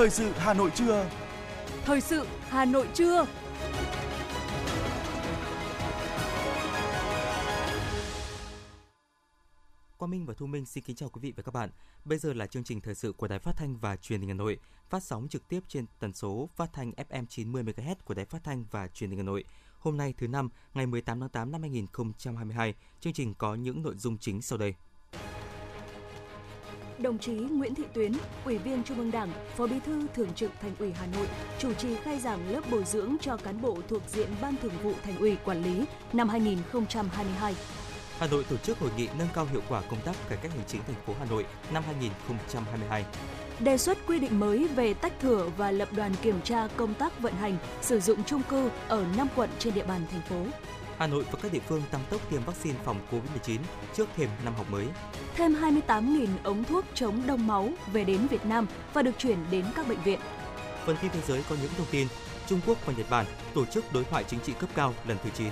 Thời sự Hà Nội trưa. Thời sự Hà Nội trưa. Quang Minh và Thu Minh xin kính chào quý vị và các bạn. Bây giờ là chương trình thời sự của Đài Phát thanh và Truyền hình Hà Nội, phát sóng trực tiếp trên tần số phát thanh FM 90 MHz của Đài Phát thanh và Truyền hình Hà Nội. Hôm nay thứ năm, ngày 18 tháng 8 năm 2022, chương trình có những nội dung chính sau đây. Đồng chí Nguyễn Thị Tuyến, Ủy viên Trung ương Đảng, Phó Bí thư Thường trực Thành ủy Hà Nội, chủ trì khai giảng lớp bồi dưỡng cho cán bộ thuộc diện Ban Thường vụ Thành ủy quản lý năm 2022. Hà Nội tổ chức hội nghị nâng cao hiệu quả công tác cải cách hành chính thành phố Hà Nội năm 2022. Đề xuất quy định mới về tách thửa và lập đoàn kiểm tra công tác vận hành, sử dụng chung cư ở 5 quận trên địa bàn thành phố. Hà Nội và các địa phương tăng tốc tiêm vaccine phòng COVID-19 trước thềm năm học mới. Thêm 28.000 ống thuốc chống đông máu về đến Việt Nam và được chuyển đến các bệnh viện. Phần tin thế giới có những thông tin, Trung Quốc và Nhật Bản tổ chức đối thoại chính trị cấp cao lần thứ 9.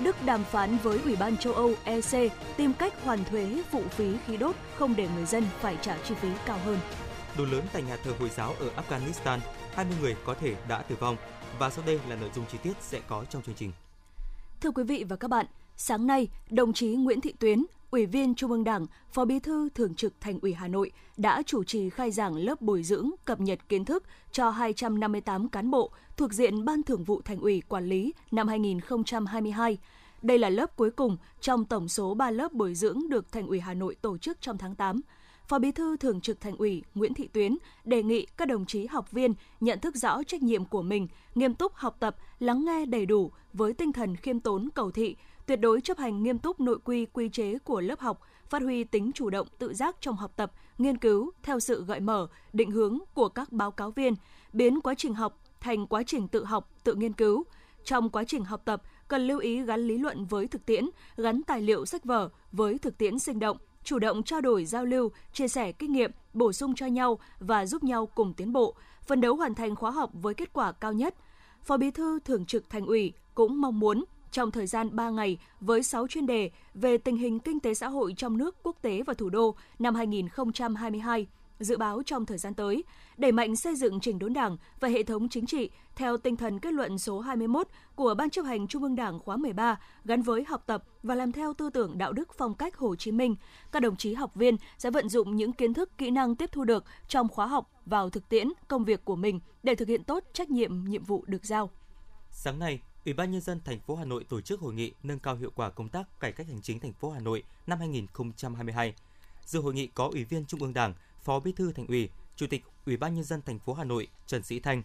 Đức đàm phán với Ủy ban châu Âu EC tìm cách hoàn thuế phụ phí khí đốt không để người dân phải trả chi phí cao hơn. Đổ lớn tại nhà thờ Hồi giáo ở Afghanistan, 20 người có thể đã tử vong. Và sau đây là nội dung chi tiết sẽ có trong chương trình. Thưa quý vị và các bạn, sáng nay, đồng chí Nguyễn Thị Tuyến, Ủy viên Trung ương Đảng, Phó Bí thư Thường trực Thành ủy Hà Nội đã chủ trì khai giảng lớp bồi dưỡng cập nhật kiến thức cho 258 cán bộ thuộc diện Ban Thường vụ Thành ủy quản lý năm 2022. Đây là lớp cuối cùng trong tổng số 3 lớp bồi dưỡng được Thành ủy Hà Nội tổ chức trong tháng 8. Phó Bí thư Thường trực Thành ủy Nguyễn Thị Tuyến đề nghị các đồng chí học viên nhận thức rõ trách nhiệm của mình, nghiêm túc học tập, lắng nghe đầy đủ với tinh thần khiêm tốn cầu thị, tuyệt đối chấp hành nghiêm túc nội quy quy chế của lớp học, phát huy tính chủ động tự giác trong học tập, nghiên cứu theo sự gợi mở, định hướng của các báo cáo viên, biến quá trình học thành quá trình tự học, tự nghiên cứu. Trong quá trình học tập, cần lưu ý gắn lý luận với thực tiễn, gắn tài liệu sách vở với thực tiễn sinh động, chủ động trao đổi giao lưu, chia sẻ kinh nghiệm, bổ sung cho nhau và giúp nhau cùng tiến bộ, phấn đấu hoàn thành khóa học với kết quả cao nhất. Phó Bí thư Thường trực Thành ủy cũng mong muốn trong thời gian 3 ngày với 6 chuyên đề về tình hình kinh tế xã hội trong nước, quốc tế và thủ đô năm 2022, dự báo trong thời gian tới, đẩy mạnh xây dựng chỉnh đốn Đảng và hệ thống chính trị theo tinh thần kết luận số 21 của Ban Chấp hành Trung ương Đảng khóa 13 gắn với học tập và làm theo tư tưởng đạo đức phong cách Hồ Chí Minh. Các đồng chí học viên sẽ vận dụng những kiến thức, kỹ năng tiếp thu được trong khóa học vào thực tiễn công việc của mình để thực hiện tốt trách nhiệm, nhiệm vụ được giao. Sáng nay, Ủy ban nhân dân thành phố Hà Nội tổ chức hội nghị nâng cao hiệu quả công tác cải cách hành chính thành phố Hà Nội năm 2022. Dự hội nghị có Ủy viên Trung ương Đảng, Phó Bí thư Thành ủy, Chủ tịch Ủy ban nhân dân thành phố Hà Nội Trần Sĩ Thanh,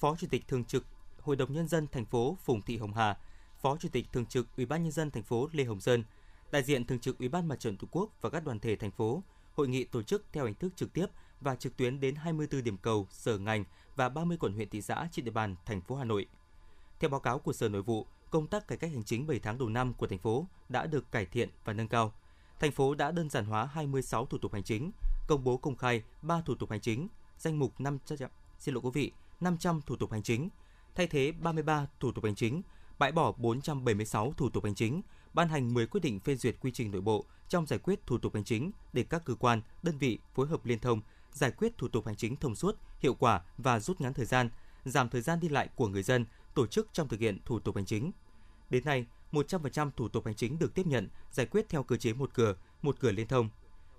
Phó Chủ tịch Thường trực Hội đồng nhân dân thành phố Phùng Thị Hồng Hà, Phó Chủ tịch Thường trực Ủy ban nhân dân thành phố Lê Hồng Sơn, đại diện Thường trực Ủy ban Mặt trận Tổ quốc và các đoàn thể thành phố. Hội nghị tổ chức theo hình thức trực tiếp và trực tuyến đến 24 điểm cầu, sở ngành và 30 quận huyện thị xã trên địa bàn thành phố Hà Nội. Theo báo cáo của Sở Nội vụ, công tác cải cách hành chính 7 tháng đầu năm của thành phố đã được cải thiện và nâng cao. Thành phố đã đơn giản hóa 26 thủ tục hành chính, công bố công khai 3 thủ tục hành chính, danh mục 500 thủ tục hành chính, thay thế 33 thủ tục hành chính, bãi bỏ 476 thủ tục hành chính, ban hành 10 quyết định phê duyệt quy trình nội bộ trong giải quyết thủ tục hành chính để các cơ quan, đơn vị phối hợp liên thông, giải quyết thủ tục hành chính thông suốt, hiệu quả và rút ngắn thời gian, giảm thời gian đi lại của người dân, tổ chức trong thực hiện thủ tục hành chính. Đến nay, 100% thủ tục hành chính được tiếp nhận, giải quyết theo cơ chế một cửa liên thông.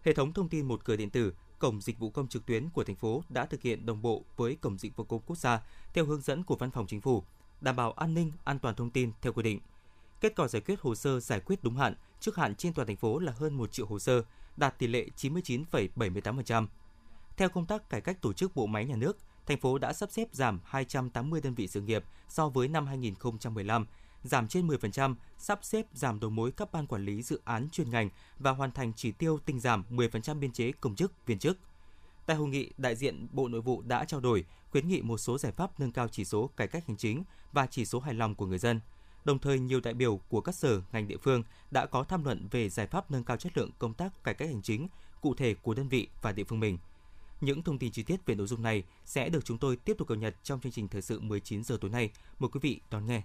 Hệ thống thông tin một cửa điện tử, cổng dịch vụ công trực tuyến của thành phố đã thực hiện đồng bộ với cổng dịch vụ công quốc gia theo hướng dẫn của Văn phòng Chính phủ, đảm bảo an ninh, an toàn thông tin theo quy định. Kết quả giải quyết hồ sơ giải quyết đúng hạn, trước hạn trên toàn thành phố là hơn 1 triệu hồ sơ, đạt tỷ lệ 99,78%. Theo công tác cải cách tổ chức bộ máy nhà nước, thành phố đã sắp xếp giảm 280 đơn vị sự nghiệp so với năm 2015, giảm trên 10%, sắp xếp giảm đầu mối các ban quản lý dự án chuyên ngành và hoàn thành chỉ tiêu tinh giảm 10% biên chế công chức, viên chức. Tại hội nghị, đại diện Bộ Nội vụ đã trao đổi, khuyến nghị một số giải pháp nâng cao chỉ số cải cách hành chính và chỉ số hài lòng của người dân. Đồng thời, nhiều đại biểu của các sở, ngành địa phương đã có tham luận về giải pháp nâng cao chất lượng công tác cải cách hành chính cụ thể của đơn vị và địa phương mình. Những thông tin chi tiết về nội dung này sẽ được chúng tôi tiếp tục cập nhật trong chương trình thời sự 19 giờ tối nay. Mời quý vị đón nghe.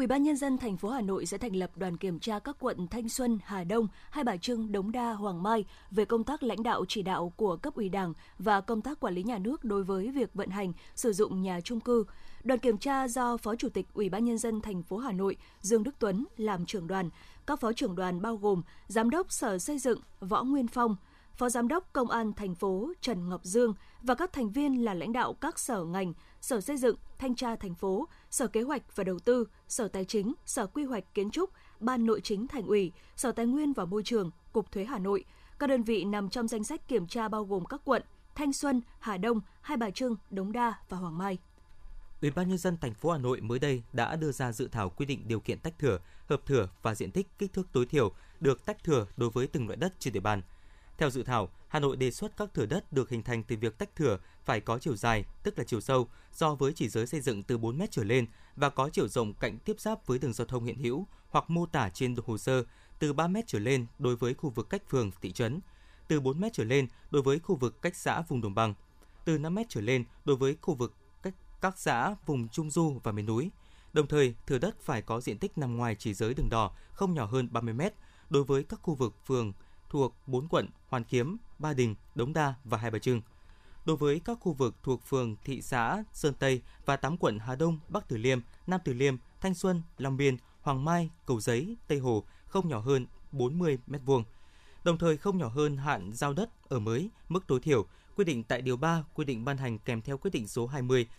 Ủy ban nhân dân thành phố Hà Nội sẽ thành lập đoàn kiểm tra các quận Thanh Xuân, Hà Đông, Hai Bà Trưng, Đống Đa, Hoàng Mai về công tác lãnh đạo chỉ đạo của cấp ủy Đảng và công tác quản lý nhà nước đối với việc vận hành, sử dụng nhà chung cư. Đoàn kiểm tra do Phó Chủ tịch Ủy ban nhân dân thành phố Hà Nội Dương Đức Tuấn làm trưởng đoàn. Các phó trưởng đoàn bao gồm Giám đốc Sở Xây dựng Võ Nguyên Phong, Phó Giám đốc Công an thành phố Trần Ngọc Dương và các thành viên là lãnh đạo các sở ngành, Sở Xây dựng, Thanh tra thành phố, Sở Kế hoạch và Đầu tư, Sở Tài chính, Sở Quy hoạch Kiến trúc, Ban Nội chính Thành ủy, Sở Tài nguyên và Môi trường, Cục Thuế Hà Nội. Các đơn vị nằm trong danh sách kiểm tra bao gồm các quận Thanh Xuân, Hà Đông, Hai Bà Trưng, Đống Đa và Hoàng Mai. Ủy ban nhân dân thành phố Hà Nội mới đây đã đưa ra dự thảo quy định điều kiện tách thửa, hợp thửa và diện tích kích thước tối thiểu được tách thửa đối với từng loại đất trên địa bàn. Theo dự thảo, Hà Nội đề xuất các thửa đất được hình thành từ việc tách thửa phải có chiều dài, tức là chiều sâu, so với chỉ giới xây dựng từ 4m trở lên và có chiều rộng cạnh tiếp giáp với đường giao thông hiện hữu hoặc mô tả trên hồ sơ, từ 3m trở lên đối với khu vực cách phường, thị trấn, từ 4m trở lên đối với khu vực cách xã vùng đồng bằng, từ 5m trở lên đối với khu vực cách các xã vùng trung du và miền núi. Đồng thời, thửa đất phải có diện tích nằm ngoài chỉ giới đường đỏ không nhỏ hơn 30m đối với các khu vực phường thuộc 4 quận Hoàn Kiếm, Ba Đình, Đống Đa và Hai Bà Trưng. Đối với các khu vực thuộc phường thị xã Sơn Tây và 8 quận Hà Đông, Bắc Từ Liêm, Nam Từ Liêm, Thanh Xuân, Long Biên, Hoàng Mai, Cầu Giấy, Tây Hồ không nhỏ hơn 40 m2. Đồng thời không nhỏ hơn hạn giao đất ở mới mức tối thiểu quy định tại điều 3 quy định ban hành kèm theo quyết định số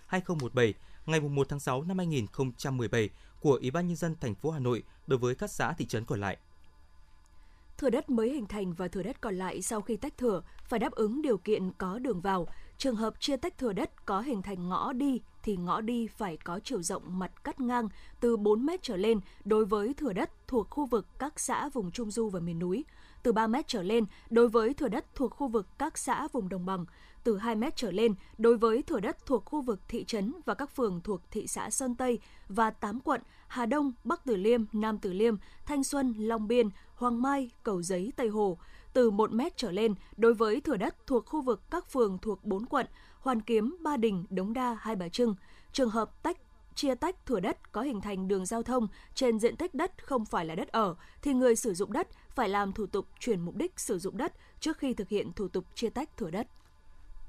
20/2017 ngày 1 tháng 6 năm 2017 của Ủy ban nhân dân thành phố Hà Nội đối với các xã thị trấn còn lại. Thửa đất mới hình thành và thửa đất còn lại sau khi tách thửa phải đáp ứng điều kiện có đường vào. Trường hợp chia tách thửa đất có hình thành ngõ đi thì ngõ đi phải có chiều rộng mặt cắt ngang từ 4m trở lên đối với thửa đất thuộc khu vực các xã vùng trung du và miền núi, từ 3m trở lên đối với thửa đất thuộc khu vực các xã vùng đồng bằng, từ 2m trở lên đối với thửa đất thuộc khu vực thị trấn và các phường thuộc thị xã Sơn Tây và 8 quận Hà Đông, Bắc Từ Liêm, Nam Từ Liêm, Thanh Xuân, Long Biên, Hoàng Mai, Cầu Giấy, Tây Hồ, từ 1m trở lên đối với thửa đất thuộc khu vực các phường thuộc 4 quận Hoàn Kiếm, Ba Đình, Đống Đa, Hai Bà Trưng. Trường hợp chia tách thửa đất có hình thành đường giao thông trên diện tích đất không phải là đất ở thì người sử dụng đất phải làm thủ tục chuyển mục đích sử dụng đất trước khi thực hiện thủ tục chia tách thửa đất.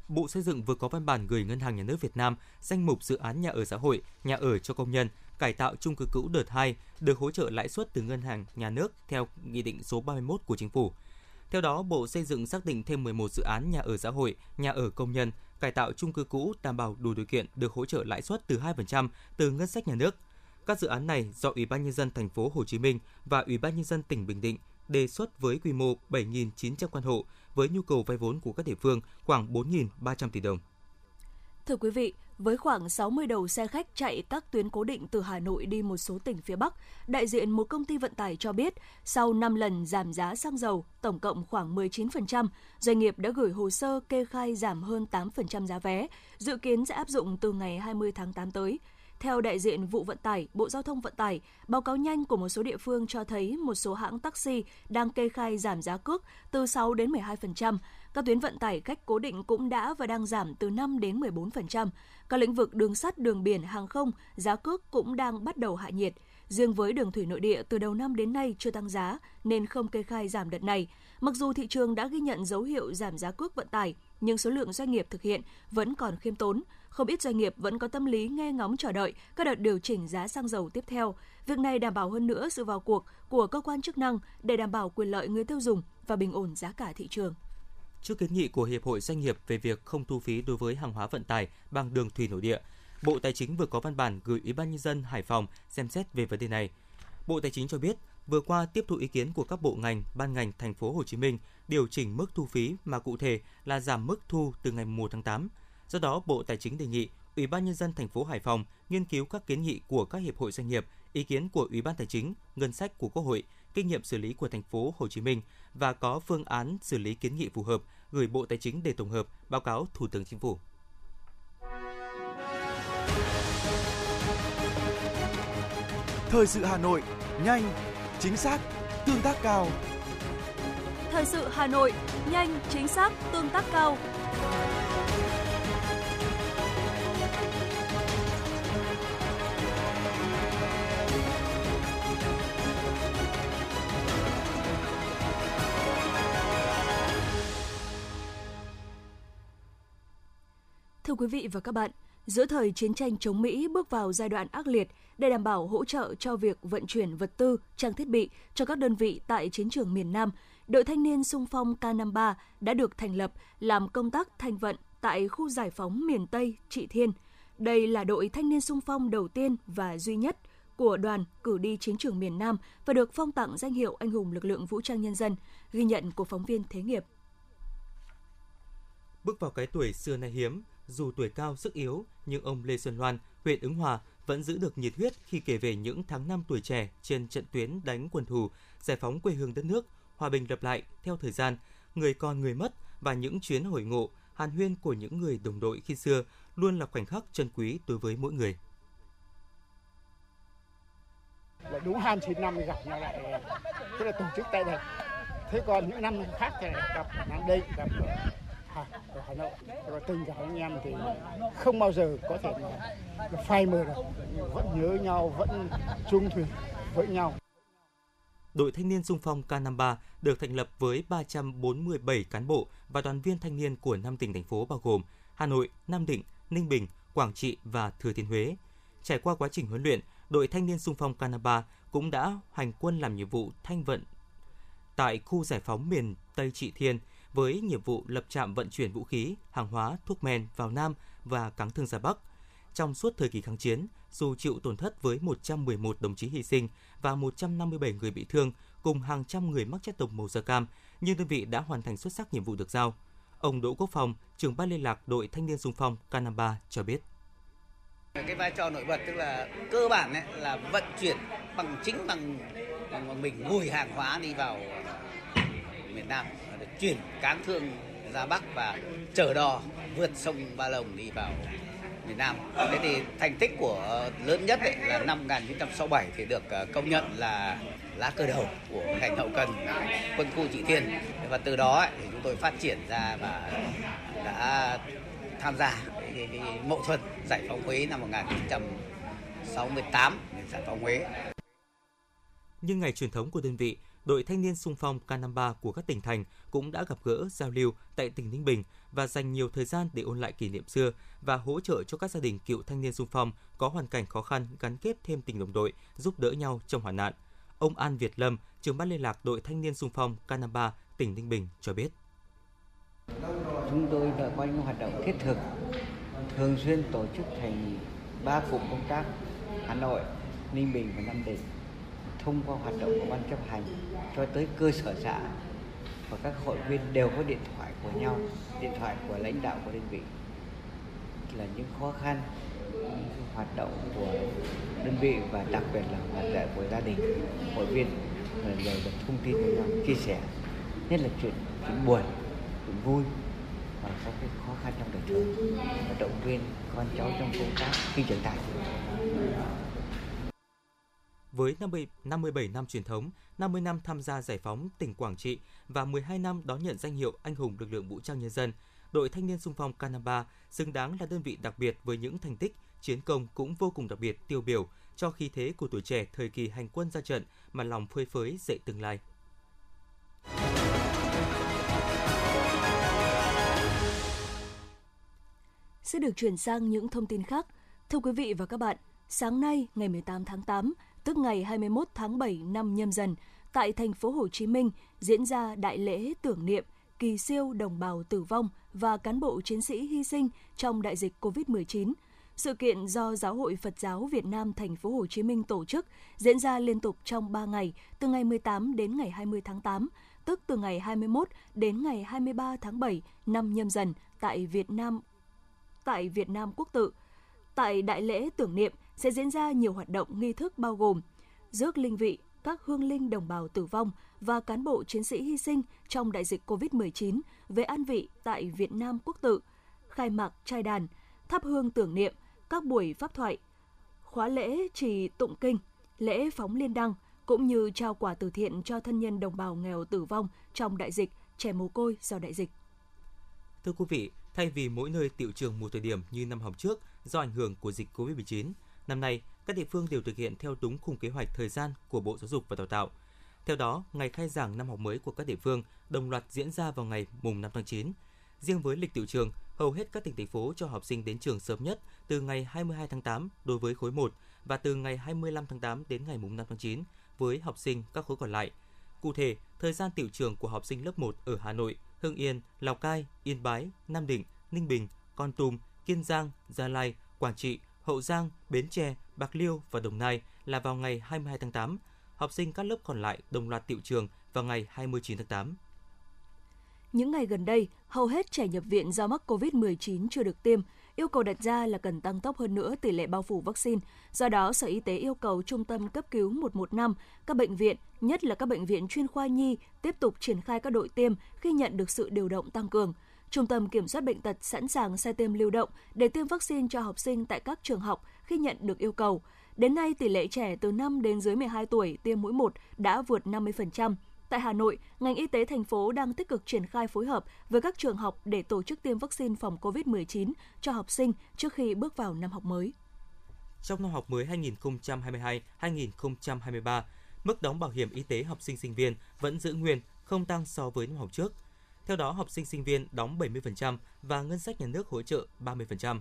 Bộ Xây dựng vừa có văn bản gửi Ngân hàng Nhà nước Việt Nam danh mục dự án nhà ở xã hội, nhà ở cho công nhân, cải tạo chung cư cũ đợt 2 được hỗ trợ lãi suất từ Ngân hàng Nhà nước theo Nghị định số 31 của Chính phủ. Theo đó, Bộ Xây dựng xác định thêm 11 dự án nhà ở xã hội, nhà ở công nhân, cải tạo chung cư cũ đảm bảo đủ điều kiện được hỗ trợ lãi suất từ 2% từ ngân sách nhà nước. Các dự án này do Ủy ban nhân dân thành phố Hồ Chí Minh và Ủy ban nhân dân tỉnh Bình Định đề xuất với quy mô 7.900 căn hộ với nhu cầu vay vốn của các địa phương khoảng 4.300 tỷ đồng. Thưa quý vị, với khoảng 60 đầu xe khách chạy các tuyến cố định từ Hà Nội đi một số tỉnh phía Bắc, đại diện một công ty vận tải cho biết, sau 5 lần giảm giá xăng dầu, tổng cộng khoảng 19%, doanh nghiệp đã gửi hồ sơ kê khai giảm hơn 8% giá vé, dự kiến sẽ áp dụng từ ngày 20 tháng 8 tới. Theo đại diện vụ vận tải, Bộ Giao thông Vận tải, báo cáo nhanh của một số địa phương cho thấy một số hãng taxi đang kê khai giảm giá cước từ 6 đến 12%. Các tuyến vận tải khách cố định cũng đã và đang giảm từ 5 đến 14%. Các lĩnh vực đường sắt, đường biển, hàng không, giá cước cũng đang bắt đầu hạ nhiệt. Riêng với đường thủy nội địa từ đầu năm đến nay chưa tăng giá nên không kê khai giảm đợt này. Mặc dù thị trường đã ghi nhận dấu hiệu giảm giá cước vận tải, nhưng số lượng doanh nghiệp thực hiện vẫn còn khiêm tốn. Không ít doanh nghiệp vẫn có tâm lý nghe ngóng chờ đợi các đợt điều chỉnh giá xăng dầu tiếp theo. Việc này đảm bảo hơn nữa sự vào cuộc của cơ quan chức năng để đảm bảo quyền lợi người tiêu dùng và bình ổn giá cả thị trường. Trước kiến nghị của Hiệp hội Doanh nghiệp về việc không thu phí đối với hàng hóa vận tải bằng đường thủy nội địa, Bộ Tài chính vừa có văn bản gửi Ủy ban nhân dân Hải Phòng xem xét về vấn đề này. Bộ Tài chính cho biết, vừa qua tiếp thu ý kiến của các bộ ngành, ban ngành thành phố Hồ Chí Minh điều chỉnh mức thu phí mà cụ thể là giảm mức thu từ ngày 1 tháng 8. Do đó, Bộ Tài chính đề nghị Ủy ban nhân dân thành phố Hải Phòng nghiên cứu các kiến nghị của các hiệp hội doanh nghiệp, ý kiến của Ủy ban Tài chính, ngân sách của Quốc hội, kinh nghiệm xử lý của thành phố Hồ Chí Minh và có phương án xử lý kiến nghị phù hợp gửi Bộ Tài chính để tổng hợp báo cáo Thủ tướng Chính phủ. Thời sự Hà Nội, nhanh, chính xác, tương tác cao. Thời sự Hà Nội, nhanh, chính xác, tương tác cao. Thưa quý vị và các bạn, giữa thời chiến tranh chống Mỹ bước vào giai đoạn ác liệt, để đảm bảo hỗ trợ cho việc vận chuyển vật tư, trang thiết bị cho các đơn vị tại chiến trường miền Nam, đội thanh niên xung phong K53 đã được thành lập làm công tác thanh vận tại khu giải phóng miền Tây Trị Thiên. Đây là đội thanh niên xung phong đầu tiên và duy nhất của đoàn cử đi chiến trường miền Nam và được phong tặng danh hiệu Anh hùng lực lượng vũ trang nhân dân, ghi nhận của phóng viên Thế Nghiệp. Bước vào cái tuổi xưa nay hiếm, dù tuổi cao sức yếu, nhưng ông Lê Xuân Loan, huyện Ứng Hòa vẫn giữ được nhiệt huyết khi kể về những tháng năm tuổi trẻ trên trận tuyến đánh quân thù, giải phóng quê hương đất nước, hòa bình lập lại theo thời gian, người còn người mất và những chuyến hội ngộ, hàn huyên của những người đồng đội khi xưa luôn là khoảnh khắc chân quý đối với mỗi người. Lại đúng 29 năm gặp nhau lại, tức là tổ chức tại đây. Thế còn những năm khác thì gặp ở đây, gặp ở Hà Nội. Và tình cảm anh em thì không bao giờ có thể phai mờ được, vẫn nhớ nhau, vẫn chung thủy với nhau. Đội thanh niên xung phong K53 được thành lập với 347 cán bộ và đoàn viên thanh niên của 5 tỉnh thành phố bao gồm Hà Nội, Nam Định, Ninh Bình, Quảng Trị và Thừa Thiên Huế. Trải qua quá trình huấn luyện, đội thanh niên xung phong K53 cũng đã hành quân làm nhiệm vụ thanh vận tại khu giải phóng miền Tây Trị Thiên với nhiệm vụ lập trạm vận chuyển vũ khí, hàng hóa, thuốc men vào Nam và cáng thương ra Bắc. Trong suốt thời kỳ kháng chiến, dù chịu tổn thất với 111 đồng chí hy sinh và 157 người bị thương cùng hàng trăm người mắc chất độc màu da cam, nhưng đơn vị đã hoàn thành xuất sắc nhiệm vụ được giao. Ông Đỗ Quốc Phòng, trưởng ban liên lạc đội thanh niên xung phong K53 cho biết. Cái vai trò nổi bật tức là cơ bản ấy, là vận chuyển bằng mình gùi hàng hóa đi vào miền Nam, chuyển cáng thương ra Bắc và chở đò vượt sông Ba Lồng đi vào miền Nam. Thế thì thành tích của lớn nhất ấy là năm 1967 thì được công nhận là lá cờ đầu của ngành hậu cần quân khu Trị Thiên, và từ đó ấy, thì chúng tôi phát triển ra và đã tham gia cái mậu thuần giải phóng Huế năm 1968, giải phóng Huế. Nhân ngày truyền thống của đơn vị, đội thanh niên xung phong K53 của các tỉnh thành cũng đã gặp gỡ, giao lưu tại tỉnh Ninh Bình và dành nhiều thời gian để ôn lại kỷ niệm xưa và hỗ trợ cho các gia đình cựu thanh niên xung phong có hoàn cảnh khó khăn gắn kết thêm tình đồng đội, giúp đỡ nhau trong hoạn nạn. Ông An Việt Lâm, trưởng ban liên lạc đội thanh niên xung phong K53 tỉnh Ninh Bình cho biết. Chúng tôi đã có những hoạt động thiết thực, thường xuyên tổ chức thành 3 cụm công tác Hà Nội, Ninh Bình và Nam Định. Thông qua hoạt động của ban chấp hành cho tới cơ sở xã và các hội viên đều có điện thoại của nhau, điện thoại của lãnh đạo của đơn vị, là những khó khăn, những hoạt động của đơn vị và đặc biệt là hoạt động của gia đình, hội viên đều được thông tin với nhau, chia sẻ, nhất là chuyện buồn, chuyện vui và các cái khó khăn trong đời thường, và động viên con cháu trong công tác khi trưởng thành. Với 57 năm truyền thống, 50 năm tham gia giải phóng tỉnh Quảng Trị và 12 năm đón nhận danh hiệu Anh hùng lực lượng vũ trang nhân dân, đội thanh niên xung phong K53 xứng đáng là đơn vị đặc biệt với những thành tích, chiến công cũng vô cùng đặc biệt tiêu biểu cho khí thế của tuổi trẻ thời kỳ hành quân ra trận mà lòng phơi phới dậy tương lai. Sẽ được chuyển sang những thông tin khác. Thưa quý vị và các bạn, sáng nay ngày 18 tháng 8, tức ngày 21 tháng 7 năm Nhâm Dần, tại thành phố Hồ Chí Minh diễn ra đại lễ tưởng niệm kỳ siêu đồng bào tử vong và cán bộ chiến sĩ hy sinh trong đại dịch Covid-19. Sự kiện do Giáo hội Phật giáo Việt Nam thành phố Hồ Chí Minh tổ chức diễn ra liên tục trong 3 ngày, từ ngày 18 đến ngày 20 tháng 8, tức từ ngày 21 đến ngày 23 tháng 7 năm Nhâm Dần tại Việt Nam Quốc Tự. Tại đại lễ tưởng niệm sẽ diễn ra nhiều hoạt động nghi thức bao gồm rước linh vị các hương linh đồng bào tử vong và cán bộ chiến sĩ hy sinh trong đại dịch Covid-19 về an vị tại Việt Nam Quốc Tự, khai mạc trai đàn, thắp hương tưởng niệm, các buổi pháp thoại, khóa lễ trì tụng kinh, lễ phóng liên đăng, cũng như trao quà từ thiện cho thân nhân đồng bào nghèo tử vong trong đại dịch, trẻ mồ côi do đại dịch. Thưa quý vị, thay vì mỗi nơi tiệu trường một thời điểm như năm học trước do ảnh hưởng của dịch Covid-19, năm nay, các địa phương đều thực hiện theo đúng khung kế hoạch thời gian của Bộ Giáo dục và Đào tạo. Theo đó, ngày khai giảng năm học mới của các địa phương đồng loạt diễn ra vào ngày mùng 5 tháng 9. Riêng với lịch tiệu trường, hầu hết các tỉnh thành phố cho học sinh đến trường sớm nhất từ ngày 22 tháng 8 đối với khối 1 và từ ngày 25 tháng 8 đến ngày 5 tháng 9 với học sinh các khối còn lại. Cụ thể, thời gian tiệu trường của học sinh lớp 1 ở Hà Nội, Hưng Yên, Lào Cai, Yên Bái, Nam Định, Ninh Bình, Kon Tum, Kiên Giang, Gia Lai, Quảng Trị, Hậu Giang, Bến Tre, Bạc Liêu và Đồng Nai là vào ngày 22 tháng 8. Học sinh các lớp còn lại đồng loạt tiệu trường vào ngày 29 tháng 8. Những ngày gần đây, hầu hết trẻ nhập viện do mắc COVID-19 chưa được tiêm. Yêu cầu đặt ra là cần tăng tốc hơn nữa tỷ lệ bao phủ vaccine. Do đó, Sở Y tế yêu cầu Trung tâm Cấp cứu 115, các bệnh viện, nhất là các bệnh viện chuyên khoa nhi, tiếp tục triển khai các đội tiêm khi nhận được sự điều động tăng cường. Trung tâm Kiểm soát Bệnh tật sẵn sàng xe tiêm lưu động để tiêm vaccine cho học sinh tại các trường học khi nhận được yêu cầu. Đến nay, tỷ lệ trẻ từ 5 đến dưới 12 tuổi tiêm mũi 1 đã vượt 50%. Tại Hà Nội, ngành y tế thành phố đang tích cực triển khai phối hợp với các trường học để tổ chức tiêm vaccine phòng COVID-19 cho học sinh trước khi bước vào năm học mới. Trong năm học mới 2022-2023, mức đóng bảo hiểm y tế học sinh sinh viên vẫn giữ nguyên, không tăng so với năm học trước. Theo đó, học sinh sinh viên đóng 70% và ngân sách nhà nước hỗ trợ 30%.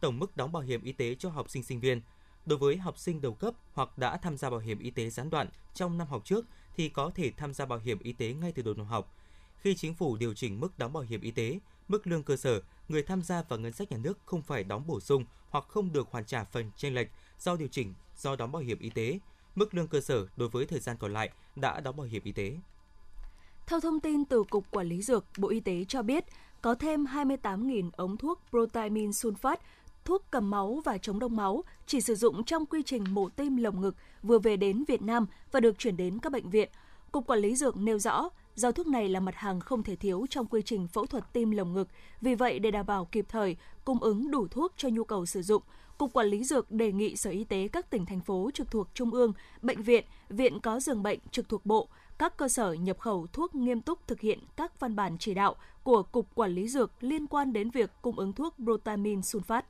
Tổng mức đóng bảo hiểm y tế cho học sinh sinh viên đối với học sinh đầu cấp hoặc đã tham gia bảo hiểm y tế gián đoạn trong năm học trước thì có thể tham gia bảo hiểm y tế ngay từ đầu năm học. Khi chính phủ điều chỉnh mức đóng bảo hiểm y tế, mức lương cơ sở, người tham gia vào ngân sách nhà nước không phải đóng bổ sung hoặc không được hoàn trả phần chênh lệch do điều chỉnh do đóng bảo hiểm y tế. Mức lương cơ sở đối với thời gian còn lại đã đóng bảo hiểm y tế. Theo thông tin từ Cục Quản lý Dược, Bộ Y tế cho biết có thêm 28.000 ống thuốc protamine sulfat, thuốc cầm máu và chống đông máu chỉ sử dụng trong quy trình mổ tim lồng ngực vừa về đến Việt Nam và được chuyển đến các bệnh viện. Cục Quản lý Dược nêu rõ, do thuốc này là mặt hàng không thể thiếu trong quy trình phẫu thuật tim lồng ngực, vì vậy để đảm bảo kịp thời, cung ứng đủ thuốc cho nhu cầu sử dụng, Cục Quản lý Dược đề nghị Sở Y tế các tỉnh, thành phố trực thuộc Trung ương, bệnh viện, viện có giường bệnh trực thuộc Bộ, các cơ sở nhập khẩu thuốc nghiêm túc thực hiện các văn bản chỉ đạo của Cục Quản lý Dược liên quan đến việc cung ứng thuốc protamine sulfat.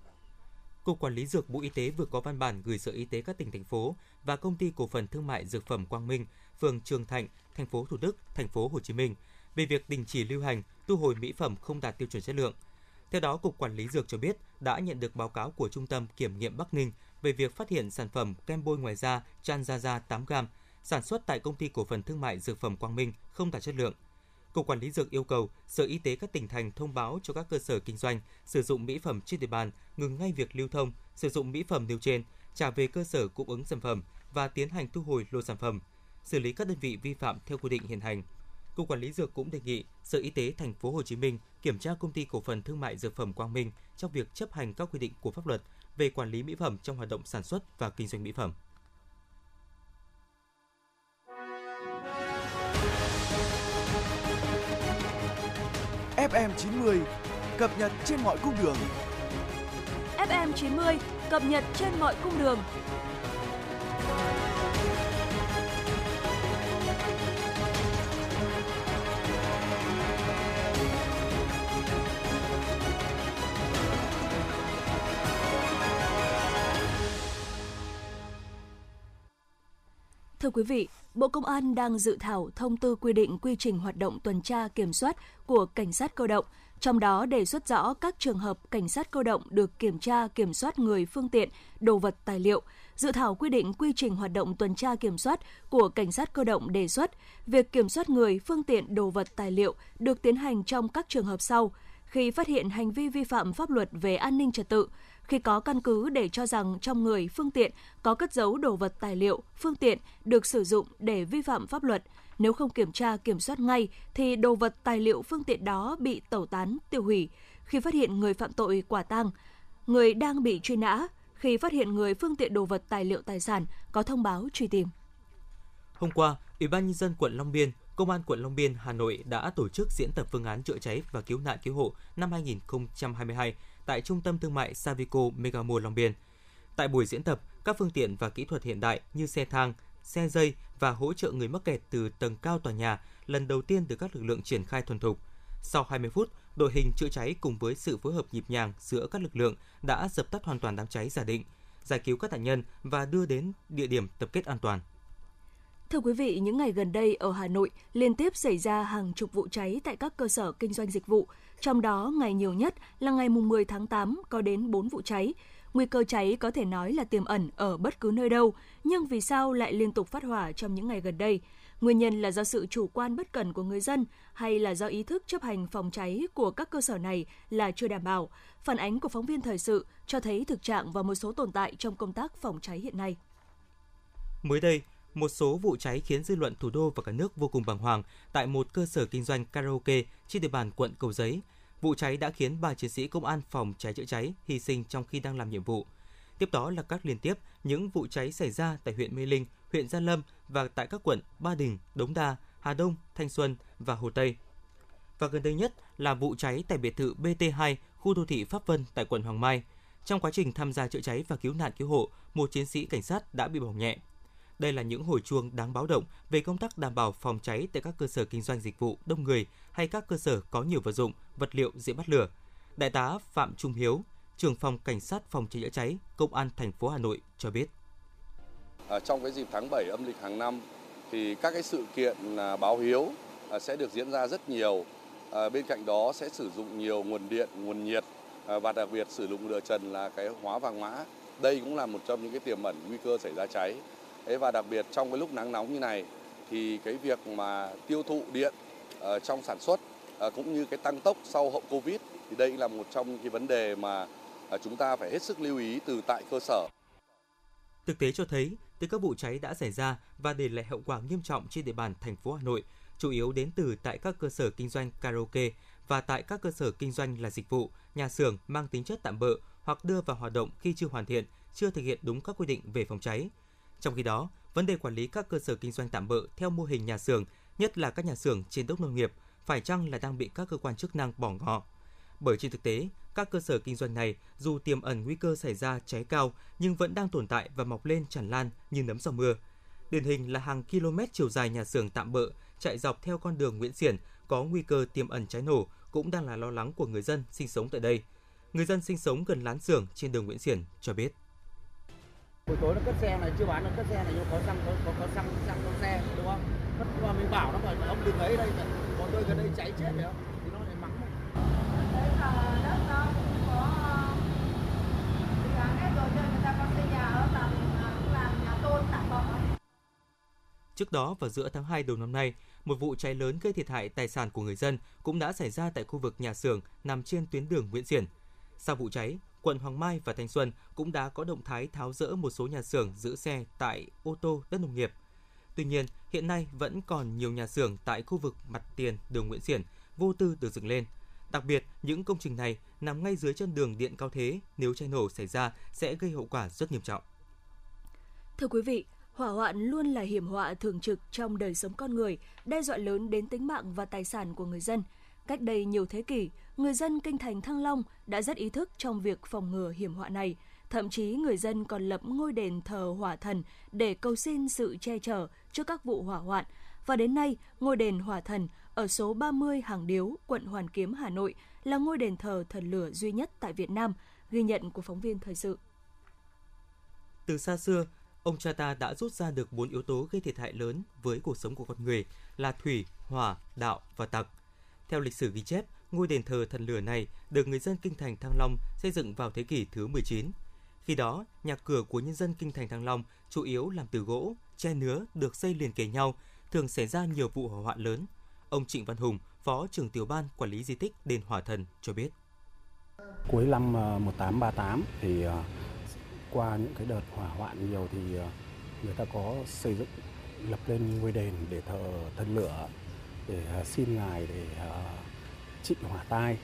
Cục Quản lý Dược Bộ Y tế vừa có văn bản gửi Sở Y tế các tỉnh, thành phố và Công ty Cổ phần Thương mại Dược phẩm Quang Minh, phường Trường Thạnh, thành phố Thủ Đức, thành phố Hồ Chí Minh về việc đình chỉ lưu hành, thu hồi mỹ phẩm không đạt tiêu chuẩn chất lượng. Theo đó, Cục Quản lý Dược cho biết đã nhận được báo cáo của Trung tâm Kiểm nghiệm Bắc Ninh về việc phát hiện sản phẩm kem bôi ngoài da Chanzaza 8g sản xuất tại Công ty Cổ phần Thương mại Dược phẩm Quang Minh không đạt chất lượng. Cục Quản lý Dược yêu cầu Sở Y tế các tỉnh thành thông báo cho các cơ sở kinh doanh sử dụng mỹ phẩm trên địa bàn ngừng ngay việc lưu thông, sử dụng mỹ phẩm nêu trên, trả về cơ sở cung ứng sản phẩm và tiến hành thu hồi lô sản phẩm, xử lý các đơn vị vi phạm theo quy định hiện hành. Cục Quản lý Dược cũng đề nghị Sở Y tế Thành phố Hồ Chí Minh kiểm tra Công ty Cổ phần Thương mại Dược phẩm Quang Minh trong việc chấp hành các quy định của pháp luật về quản lý mỹ phẩm trong hoạt động sản xuất và kinh doanh mỹ phẩm. FM 90 cập nhật trên mọi cung đường. FM 90 cập nhật trên mọi cung đường. Thưa quý vị, Bộ Công an đang dự thảo thông tư quy định quy trình hoạt động tuần tra kiểm soát của cảnh sát cơ động, trong đó đề xuất rõ các trường hợp cảnh sát cơ động được kiểm tra kiểm soát người, phương tiện, đồ vật, tài liệu. Dự thảo quy định quy trình hoạt động tuần tra kiểm soát của cảnh sát cơ động đề xuất việc kiểm soát người, phương tiện, đồ vật, tài liệu được tiến hành trong các trường hợp sau: khi phát hiện hành vi vi phạm pháp luật về an ninh trật tự, khi có căn cứ để cho rằng trong người, phương tiện có cất giấu đồ vật, tài liệu, phương tiện được sử dụng để vi phạm pháp luật, nếu không kiểm tra kiểm soát ngay thì đồ vật, tài liệu, phương tiện đó bị tẩu tán, tiêu hủy. Khi phát hiện người phạm tội quả tang, người đang bị truy nã, khi phát hiện người, phương tiện, đồ vật, tài liệu, tài sản có thông báo truy tìm. Hôm qua, Ủy ban Nhân dân quận Long Biên, Công an quận Long Biên, Hà Nội đã tổ chức diễn tập phương án chữa cháy và cứu nạn cứu hộ năm 2022 tại Trung tâm Thương mại Savico Mega Mall Long Biên. Tại buổi diễn tập, các phương tiện và kỹ thuật hiện đại như xe thang, xe dây và hỗ trợ người mắc kẹt từ tầng cao tòa nhà lần đầu tiên được các lực lượng triển khai thuần thục. Sau 20 phút, đội hình chữa cháy cùng với sự phối hợp nhịp nhàng giữa các lực lượng đã dập tắt hoàn toàn đám cháy giả định, giải cứu các nạn nhân và đưa đến địa điểm tập kết an toàn. Thưa quý vị, những ngày gần đây ở Hà Nội liên tiếp xảy ra hàng chục vụ cháy tại các cơ sở kinh doanh dịch vụ. Trong đó, ngày nhiều nhất là ngày 10 tháng 8 có đến 4 vụ cháy. Nguy cơ cháy có thể nói là tiềm ẩn ở bất cứ nơi đâu, nhưng vì sao lại liên tục phát hỏa trong những ngày gần đây? Nguyên nhân là do sự chủ quan bất cẩn của người dân hay là do ý thức chấp hành phòng cháy của các cơ sở này là chưa đảm bảo? Phản ánh của phóng viên thời sự cho thấy thực trạng và một số tồn tại trong công tác phòng cháy hiện nay. Mới đây, một số vụ cháy khiến dư luận thủ đô và cả nước vô cùng bàng hoàng tại một cơ sở kinh doanh karaoke trên địa bàn quận Cầu Giấy. Vụ cháy đã khiến 3 chiến sĩ công an phòng cháy chữa cháy hy sinh trong khi đang làm nhiệm vụ. Tiếp đó là các liên tiếp những vụ cháy xảy ra tại huyện Mê Linh, huyện Gia Lâm và tại các quận Ba Đình, Đống Đa, Hà Đông, Thanh Xuân và Hồ Tây. Và gần đây nhất là vụ cháy tại biệt thự BT2, khu đô thị Pháp Vân tại quận Hoàng Mai. Trong quá trình tham gia chữa cháy và cứu nạn cứu hộ, một chiến sĩ cảnh sát đã bị bỏng nhẹ. Đây là những hồi chuông đáng báo động về công tác đảm bảo phòng cháy tại các cơ sở kinh doanh dịch vụ đông người hay các cơ sở có nhiều vật dụng, vật liệu dễ bắt lửa. Đại tá Phạm Trung Hiếu, trưởng phòng cảnh sát phòng cháy chữa cháy, Công an thành phố Hà Nội cho biết. Trong cái dịp tháng 7 âm lịch hàng năm thì các cái sự kiện báo hiếu sẽ được diễn ra rất nhiều. Bên cạnh đó sẽ sử dụng nhiều nguồn điện, nguồn nhiệt và đặc biệt sử dụng lửa trần là cái hóa vàng mã. Đây cũng là một trong những cái tiềm ẩn nguy cơ xảy ra cháy. Và đặc biệt trong cái lúc nắng nóng như này thì cái việc mà tiêu thụ điện trong sản xuất cũng như cái tăng tốc sau hậu Covid thì đây là một trong những cái vấn đề mà chúng ta phải hết sức lưu ý từ tại cơ sở. Thực tế cho thấy, từ các vụ cháy đã xảy ra và để lại hậu quả nghiêm trọng trên địa bàn thành phố Hà Nội, chủ yếu đến từ tại các cơ sở kinh doanh karaoke và tại các cơ sở kinh doanh là dịch vụ, nhà xưởng mang tính chất tạm bợ hoặc đưa vào hoạt động khi chưa hoàn thiện, chưa thực hiện đúng các quy định về phòng cháy. Trong khi đó, vấn đề quản lý các cơ sở kinh doanh tạm bợ theo mô hình nhà xưởng, nhất là các nhà xưởng trên đất nông nghiệp, phải chăng là đang bị các cơ quan chức năng bỏ ngỏ? Bởi trên thực tế, các cơ sở kinh doanh này dù tiềm ẩn nguy cơ xảy ra cháy cao nhưng vẫn đang tồn tại và mọc lên tràn lan như nấm sau mưa. Điển hình là hàng km chiều dài nhà xưởng tạm bợ chạy dọc theo con đường Nguyễn Xiển có nguy cơ tiềm ẩn cháy nổ cũng đang là lo lắng của người dân sinh sống tại đây. Người dân sinh sống gần lán xưởng trên đường Nguyễn Xiển cho biết. Buổi tối nó cất xe này, chưa bán nó cất xe này, nhưng có xăng trong xe, đúng không? Cất qua mình bảo nó rồi, ông đừng ấy đây, còn tôi gần đây cháy chết rồi, thì nó lại mắng mình. Đấy là đất nó cũng có dự án hết rồi, người ta có xây nhà ở tạm, cũng làm nhà tôn tạm bợ. Trước đó vào giữa tháng 2 đầu năm nay, một vụ cháy lớn gây thiệt hại tài sản của người dân cũng đã xảy ra tại khu vực nhà xưởng nằm trên tuyến đường Nguyễn Xiển. Sau vụ cháy, quận Hoàng Mai và Thanh Xuân cũng đã có động thái tháo dỡ một số nhà xưởng giữ xe tại ô tô đất nông nghiệp. Tuy nhiên, hiện nay vẫn còn nhiều nhà xưởng tại khu vực mặt tiền đường Nguyễn Xiển vô tư được dựng lên. Đặc biệt, những công trình này nằm ngay dưới chân đường điện cao thế, nếu cháy nổ xảy ra sẽ gây hậu quả rất nghiêm trọng. Thưa quý vị, hỏa hoạn luôn là hiểm họa thường trực trong đời sống con người, đe dọa lớn đến tính mạng và tài sản của người dân. Cách đây nhiều thế kỷ, người dân kinh thành Thăng Long đã rất ý thức trong việc phòng ngừa hiểm họa này. Thậm chí người dân còn lập ngôi đền thờ hỏa thần để cầu xin sự che chở trước các vụ hỏa hoạn. Và đến nay, ngôi đền Hỏa Thần ở số 30 Hàng Điếu, quận Hoàn Kiếm, Hà Nội là ngôi đền thờ thần lửa duy nhất tại Việt Nam, ghi nhận của phóng viên thời sự. Từ xa xưa, ông cha ta đã rút ra được 4 yếu tố gây thiệt hại lớn với cuộc sống của con người là thủy, hỏa, đạo và tặc. Theo lịch sử ghi chép, ngôi đền thờ thần lửa này được người dân kinh thành Thăng Long xây dựng vào thế kỷ thứ 19. Khi đó, nhà cửa của nhân dân kinh thành Thăng Long chủ yếu làm từ gỗ, tre nứa được xây liền kề nhau, thường xảy ra nhiều vụ hỏa hoạn lớn. Ông Trịnh Văn Hùng, Phó trưởng tiểu ban quản lý di tích đền Hỏa Thần cho biết. Cuối năm 1838 thì qua những cái đợt hỏa hoạn nhiều thì người ta có xây dựng lập lên ngôi đền để thờ thần lửa, để xin ngài để trị hỏa tai.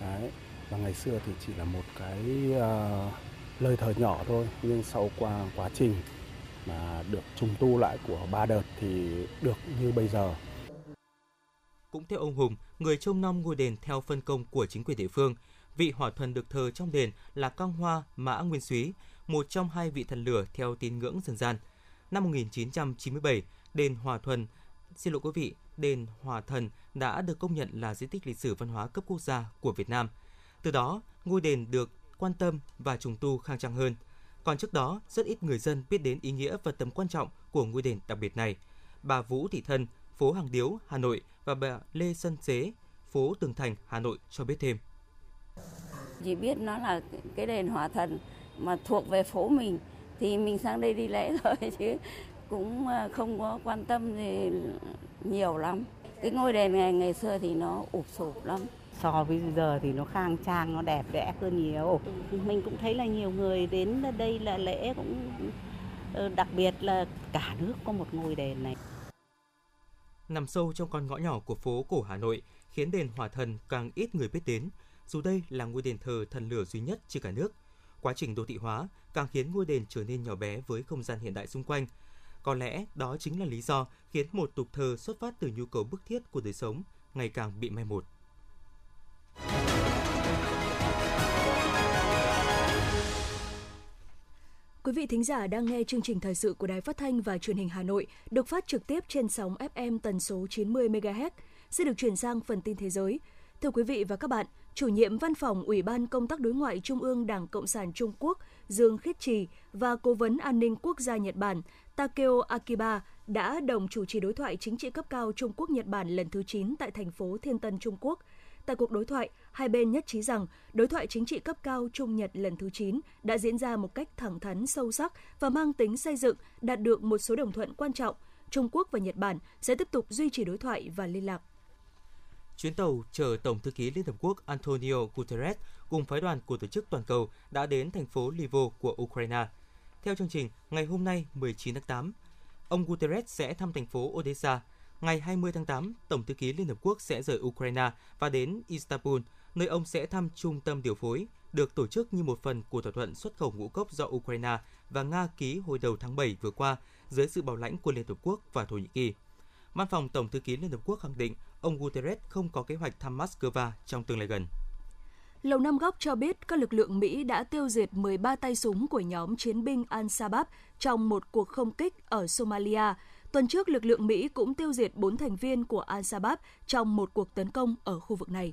Đấy. Và ngày xưa thì chỉ là một cái lời thờ nhỏ thôi, nhưng sau qua quá trình mà được trùng tu lại của 3 đợt thì được như bây giờ. Cũng theo ông Hùng, người trông nom ngôi đền theo phân công của chính quyền địa phương, vị hỏa thần được thờ trong đền là Cang Hoa Mã Nguyên Súy, một trong 2 vị thần lửa theo tín ngưỡng dân gian. Năm 1997, đền Hỏa Thần đã được công nhận là di tích lịch sử văn hóa cấp quốc gia của Việt Nam. Từ đó, ngôi đền được quan tâm và trùng tu khang trang hơn. Còn trước đó, rất ít người dân biết đến ý nghĩa và tầm quan trọng của ngôi đền đặc biệt này. bà Vũ Thị Thân, phố Hàng Điếu, Hà Nội và bà Lê Xuân Tế, phố Tường Thành, Hà Nội cho biết thêm. Chỉ biết nó là cái đền Hỏa Thần mà thuộc về phố mình thì mình sang đây đi lễ thôi chứ cũng không có quan tâm gì nhiều lắm. Cái ngôi đền ngày xưa thì nó ụp sụp lắm. So với giờ thì nó khang trang, nó đẹp đẽ hơn nhiều. Mình cũng thấy là nhiều người đến đây là lễ, cũng đặc biệt là cả nước có một ngôi đền này. Nằm sâu trong con ngõ nhỏ của phố cổ Hà Nội khiến đền Hỏa Thần càng ít người biết đến, dù đây là ngôi đền thờ thần lửa duy nhất trên cả nước. Quá trình đô thị hóa càng khiến ngôi đền trở nên nhỏ bé với không gian hiện đại xung quanh. Có lẽ đó chính là lý do khiến một tục thờ xuất phát từ nhu cầu bức thiết của đời sống ngày càng bị mai một. Quý vị thính giả đang nghe chương trình thời sự của Đài Phát thanh và Truyền hình Hà Nội, được phát trực tiếp trên sóng FM tần số 90 MHz. Sẽ được chuyển sang phần tin thế giới. Thưa quý vị và các bạn, chủ nhiệm Văn phòng Ủy ban Công tác Đối ngoại Trung ương Đảng Cộng sản Trung Quốc Dương Khiết Trì và Cố vấn An ninh Quốc gia Nhật Bản Takeo Akiba đã đồng chủ trì đối thoại chính trị cấp cao Trung Quốc-Nhật Bản lần thứ 9 tại thành phố Thiên Tân, Trung Quốc. Tại cuộc đối thoại, hai bên nhất trí rằng đối thoại chính trị cấp cao Trung-Nhật lần thứ 9 đã diễn ra một cách thẳng thắn, sâu sắc và mang tính xây dựng, đạt được một số đồng thuận quan trọng. Trung Quốc và Nhật Bản sẽ tiếp tục duy trì đối thoại và liên lạc. Chuyến tàu chở Tổng thư ký Liên Hợp Quốc Antonio Guterres cùng phái đoàn của tổ chức toàn cầu đã đến thành phố Lviv của Ukraine. Theo chương trình, ngày hôm nay 19 tháng 8, ông Guterres sẽ thăm thành phố Odessa. Ngày 20 tháng 8, Tổng thư ký Liên Hợp Quốc sẽ rời Ukraine và đến Istanbul, nơi ông sẽ thăm trung tâm điều phối, được tổ chức như một phần của thỏa thuận xuất khẩu ngũ cốc do Ukraine và Nga ký hồi đầu tháng 7 vừa qua dưới sự bảo lãnh của Liên Hợp Quốc và Thổ Nhĩ Kỳ. Văn phòng Tổng thư ký Liên Hợp Quốc khẳng định ông Guterres không có kế hoạch thăm Moscow trong tương lai gần. Lầu Năm Góc cho biết các lực lượng Mỹ đã tiêu diệt 13 tay súng của nhóm chiến binh Al-Shabaab trong một cuộc không kích ở Somalia. Tuần trước, lực lượng Mỹ cũng tiêu diệt 4 thành viên của Al-Shabaab trong một cuộc tấn công ở khu vực này.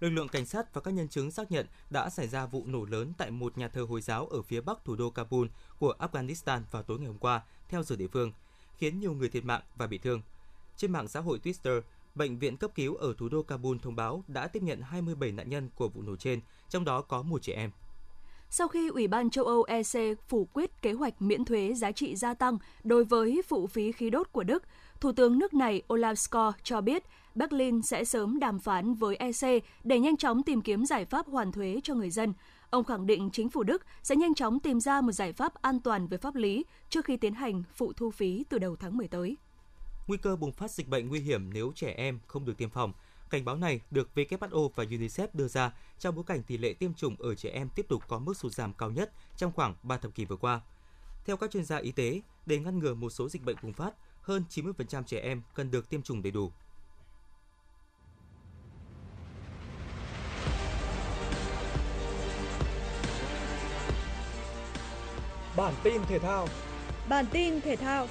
Lực lượng cảnh sát và các nhân chứng xác nhận đã xảy ra vụ nổ lớn tại một nhà thờ Hồi giáo ở phía bắc thủ đô Kabul của Afghanistan vào tối ngày hôm qua, theo giờ địa phương, khiến nhiều người thiệt mạng và bị thương. Trên mạng xã hội Twitter, Bệnh viện cấp cứu ở thủ đô Kabul thông báo đã tiếp nhận 27 nạn nhân của vụ nổ trên, trong đó có một trẻ em. Sau khi Ủy ban châu Âu EC phủ quyết kế hoạch miễn thuế giá trị gia tăng đối với phụ phí khí đốt của Đức, Thủ tướng nước này Olaf Scholz cho biết Berlin sẽ sớm đàm phán với EC để nhanh chóng tìm kiếm giải pháp hoàn thuế cho người dân. Ông khẳng định chính phủ Đức sẽ nhanh chóng tìm ra một giải pháp an toàn về pháp lý trước khi tiến hành phụ thu phí từ đầu tháng 10 tới. Nguy cơ bùng phát dịch bệnh nguy hiểm nếu trẻ em không được tiêm phòng. Cảnh báo này được WHO và UNICEF đưa ra trong bối cảnh tỷ lệ tiêm chủng ở trẻ em tiếp tục có mức sụt giảm cao nhất trong khoảng 3 thập kỷ vừa qua. Theo các chuyên gia y tế, để ngăn ngừa một số dịch bệnh bùng phát, hơn 90% trẻ em cần được tiêm chủng đầy đủ. Bản tin thể thao.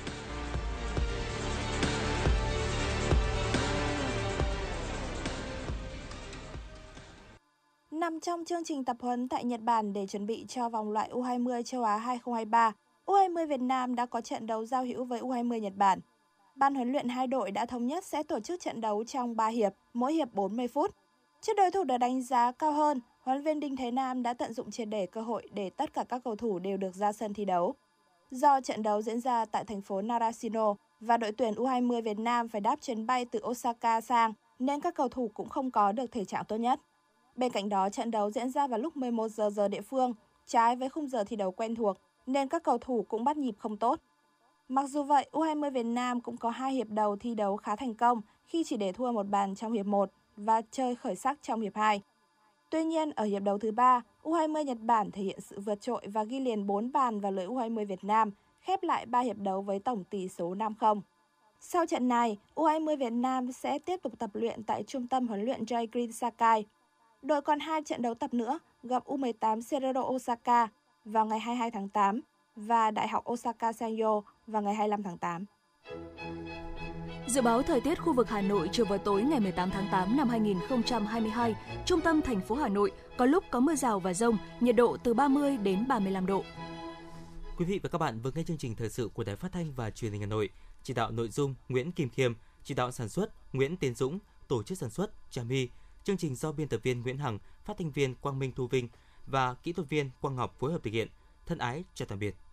Nằm trong chương trình tập huấn tại Nhật Bản để chuẩn bị cho vòng loại U20 châu Á 2023, U20 Việt Nam đã có trận đấu giao hữu với U20 Nhật Bản. Ban huấn luyện hai đội đã thống nhất sẽ tổ chức trận đấu trong 3 hiệp, mỗi hiệp 40 phút. Trước đối thủ được đánh giá cao hơn, huấn viên Đinh Thế Nam đã tận dụng triệt để cơ hội để tất cả các cầu thủ đều được ra sân thi đấu. Do trận đấu diễn ra tại thành phố Narashino và đội tuyển U20 Việt Nam phải đáp chuyến bay từ Osaka sang, nên các cầu thủ cũng không có được thể trạng tốt nhất. Bên cạnh đó, trận đấu diễn ra vào lúc 11 giờ địa phương, trái với khung giờ thi đấu quen thuộc, nên các cầu thủ cũng bắt nhịp không tốt. Mặc dù vậy, U20 Việt Nam cũng có 2 hiệp đầu thi đấu khá thành công khi chỉ để thua một bàn trong hiệp 1 và chơi khởi sắc trong hiệp 2. Tuy nhiên, ở hiệp đầu thứ 3, U20 Nhật Bản thể hiện sự vượt trội và ghi liền 4 bàn vào lưới U20 Việt Nam, khép lại 3 hiệp đấu với tổng tỷ số 5-0. Sau trận này, U20 Việt Nam sẽ tiếp tục tập luyện tại trung tâm huấn luyện J-Green Sakai. Đội còn 2 trận đấu tập nữa gặp U18 Cerezo Osaka vào ngày 22 tháng 8 và Đại học Osaka Sangyo vào ngày 25 tháng 8. Dự báo thời tiết khu vực Hà Nội chiều và tối ngày 18 tháng 8 năm 2022, trung tâm thành phố Hà Nội có lúc có mưa rào và dông, nhiệt độ từ 30 đến 35 độ. Quý vị và các bạn vừa nghe chương trình thời sự của Đài Phát thanh và Truyền hình Hà Nội. chỉ đạo nội dung Nguyễn Kim Khiêm, chỉ đạo sản xuất Nguyễn Tiến Dũng, tổ chức sản xuất Trạm Mi. Chương trình do biên tập viên Nguyễn Hằng, phát thanh viên Quang Minh Thu Vinh và kỹ thuật viên Quang Ngọc phối hợp thực hiện. Thân ái chào tạm biệt.